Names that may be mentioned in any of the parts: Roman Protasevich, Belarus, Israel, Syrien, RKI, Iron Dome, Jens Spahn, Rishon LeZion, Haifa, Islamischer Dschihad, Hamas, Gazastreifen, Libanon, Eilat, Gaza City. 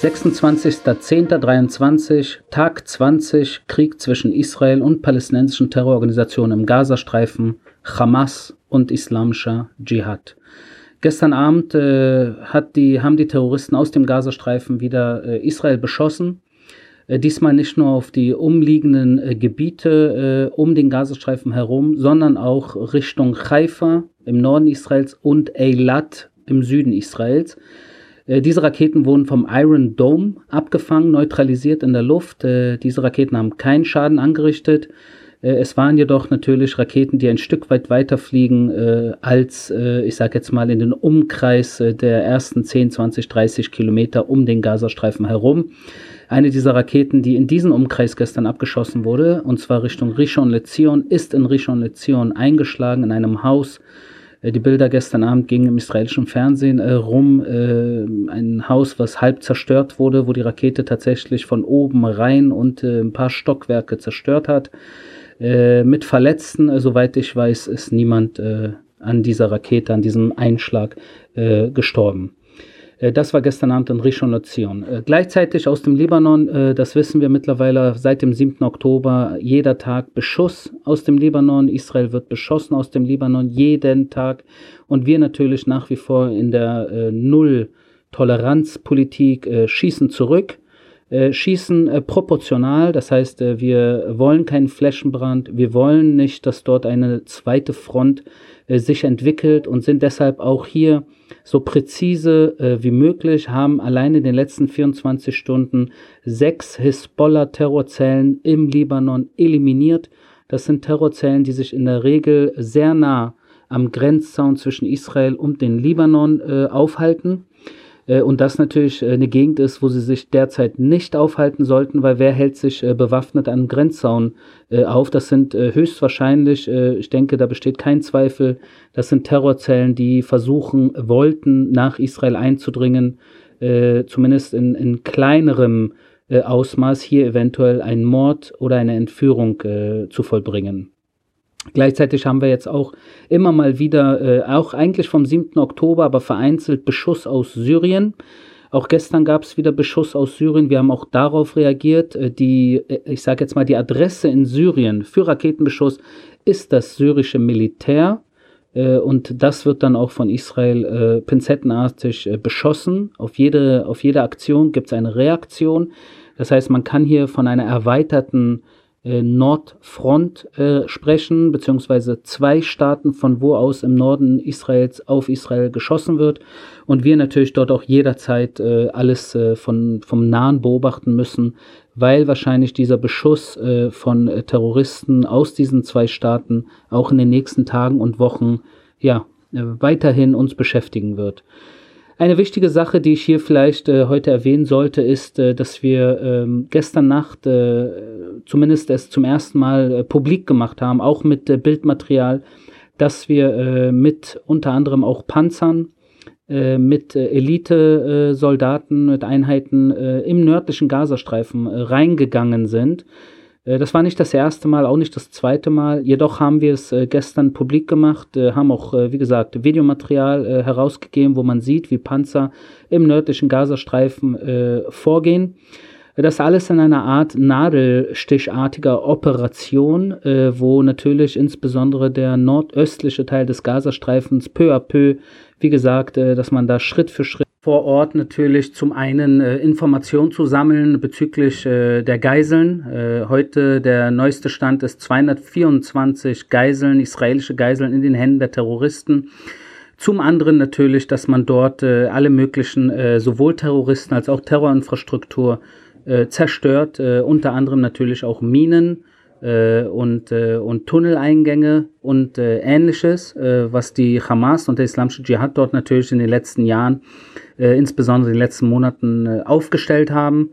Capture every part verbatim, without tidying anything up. sechsundzwanzigster zehnter dreiundzwanzig, Tag zwanzig, Krieg zwischen Israel und palästinensischen Terrororganisationen im Gazastreifen, Hamas und Islamischer Dschihad. Gestern Abend äh, hat die, haben die Terroristen aus dem Gazastreifen wieder äh, Israel beschossen. Äh, diesmal nicht nur auf die umliegenden äh, Gebiete äh, um den Gazastreifen herum, sondern auch Richtung Haifa im Norden Israels und Eilat im Süden Israels. Diese Raketen wurden vom Iron Dome abgefangen, neutralisiert in der Luft. Diese Raketen haben keinen Schaden angerichtet. Es waren jedoch natürlich Raketen, die ein Stück weit weiter fliegen als, ich sage jetzt mal, in den Umkreis der ersten zehn, zwanzig, dreißig Kilometer um den Gazastreifen herum. Eine dieser Raketen, die in diesem Umkreis gestern abgeschossen wurde, und zwar Richtung Rishon LeZion, ist in Rishon LeZion eingeschlagen in einem Haus. Die Bilder gestern Abend gingen im israelischen Fernsehen äh, rum, äh, ein Haus, was halb zerstört wurde, wo die Rakete tatsächlich von oben rein und äh, ein paar Stockwerke zerstört hat. Äh, mit Verletzten, äh, soweit ich weiß, ist niemand äh, an dieser Rakete, an diesem Einschlag äh, gestorben. Das war gestern Abend in Rishon LeZion. Äh, gleichzeitig aus dem Libanon, äh, das wissen wir mittlerweile seit dem siebten Oktober, jeder Tag Beschuss aus dem Libanon. Israel wird beschossen aus dem Libanon, jeden Tag. Und wir natürlich nach wie vor in der äh, Null-Toleranz-Politik äh, schießen zurück. Äh, schießen äh, proportional, das heißt, äh, wir wollen keinen Flächenbrand, wir wollen nicht, dass dort eine zweite Front äh, sich entwickelt und sind deshalb auch hier so präzise äh, wie möglich, haben allein in den letzten vierundzwanzig Stunden sechs Hisbollah-Terrorzellen im Libanon eliminiert. Das sind Terrorzellen, die sich in der Regel sehr nah am Grenzzaun zwischen Israel und dem Libanon äh, aufhalten. Und das natürlich eine Gegend ist, wo sie sich derzeit nicht aufhalten sollten, weil wer hält sich bewaffnet an einem Grenzzaun auf? Das sind höchstwahrscheinlich, ich denke, da besteht kein Zweifel, das sind Terrorzellen, die versuchen wollten, nach Israel einzudringen, zumindest in, in kleinerem Ausmaß, hier eventuell einen Mord oder eine Entführung zu vollbringen. Gleichzeitig haben wir jetzt auch immer mal wieder, äh, auch eigentlich vom siebten Oktober, aber vereinzelt Beschuss aus Syrien. Auch gestern gab es wieder Beschuss aus Syrien. Wir haben auch darauf reagiert. Äh, die, ich sage jetzt mal, die Adresse in Syrien für Raketenbeschuss ist das syrische Militär. Äh, und das wird dann auch von Israel äh, pinzettenartig äh, beschossen. Auf jede, auf jede Aktion gibt es eine Reaktion. Das heißt, man kann hier von einer erweiterten Nordfront äh, sprechen, beziehungsweise zwei Staaten, von wo aus im Norden Israels auf Israel geschossen wird und wir natürlich dort auch jederzeit äh, alles äh, von, vom Nahen beobachten müssen, weil wahrscheinlich dieser Beschuss äh, von äh, Terroristen aus diesen zwei Staaten auch in den nächsten Tagen und Wochen ja, äh, weiterhin uns beschäftigen wird. Eine wichtige Sache, die ich hier vielleicht äh, heute erwähnen sollte, ist, äh, dass wir ähm, gestern Nacht äh, zumindest es zum ersten Mal äh, publik gemacht haben, auch mit äh, Bildmaterial, dass wir äh, mit unter anderem auch Panzern, äh, mit äh, Elite-Soldaten, äh, mit Einheiten äh, im nördlichen Gazastreifen äh, reingegangen sind. Äh, das war nicht das erste Mal, auch nicht das zweite Mal. Jedoch haben wir es äh, gestern publik gemacht, äh, haben auch, äh, wie gesagt, Videomaterial äh, herausgegeben, wo man sieht, wie Panzer im nördlichen Gazastreifen äh, vorgehen. Das alles in einer Art nadelstichartiger Operation, äh, wo natürlich insbesondere der nordöstliche Teil des Gazastreifens peu à peu, wie gesagt, äh, dass man da Schritt für Schritt vor Ort natürlich zum einen äh, Informationen zu sammeln bezüglich äh, der Geiseln. Äh, heute der neueste Stand ist zweihundertvierundzwanzig Geiseln, israelische Geiseln in den Händen der Terroristen. Zum anderen natürlich, dass man dort äh, alle möglichen äh, sowohl Terroristen als auch Terrorinfrastruktur zerstört, äh, unter anderem natürlich auch Minen äh, und, äh, und Tunneleingänge und äh, ähnliches, äh, was die Hamas und der Islamische Dschihad dort natürlich in den letzten Jahren, äh, insbesondere in den letzten Monaten, äh, aufgestellt haben.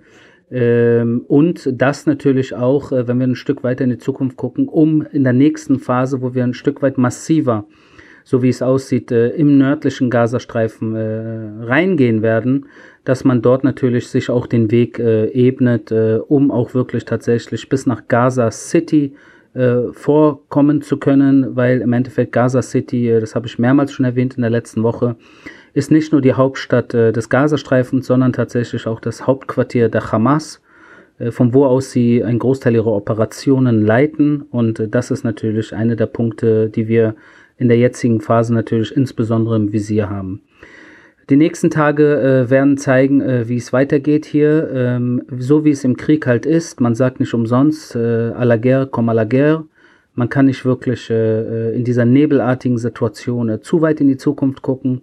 Ähm, und das natürlich auch, äh, wenn wir ein Stück weiter in die Zukunft gucken, um in der nächsten Phase, wo wir ein Stück weit massiver, so wie es aussieht, äh, im nördlichen Gazastreifen äh, reingehen werden, dass man dort natürlich sich auch den Weg äh, ebnet, äh, um auch wirklich tatsächlich bis nach Gaza City äh, vorkommen zu können, weil im Endeffekt Gaza City, äh, das habe ich mehrmals schon erwähnt in der letzten Woche, ist nicht nur die Hauptstadt äh, des Gazastreifens, sondern tatsächlich auch das Hauptquartier der Hamas, äh, von wo aus sie einen Großteil ihrer Operationen leiten. Und äh, das ist natürlich einer der Punkte, die wir in der jetzigen Phase natürlich insbesondere im Visier haben. Die nächsten Tage äh, werden zeigen, äh, wie es weitergeht hier, ähm, so wie es im Krieg halt ist. Man sagt nicht umsonst, äh, à la guerre comme à la guerre. Man kann nicht wirklich äh, in dieser nebelartigen Situation äh, zu weit in die Zukunft gucken.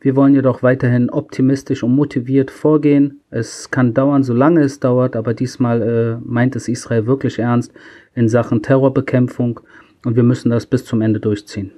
Wir wollen jedoch weiterhin optimistisch und motiviert vorgehen. Es kann dauern, solange es dauert, aber diesmal äh, meint es Israel wirklich ernst in Sachen Terrorbekämpfung und wir müssen das bis zum Ende durchziehen.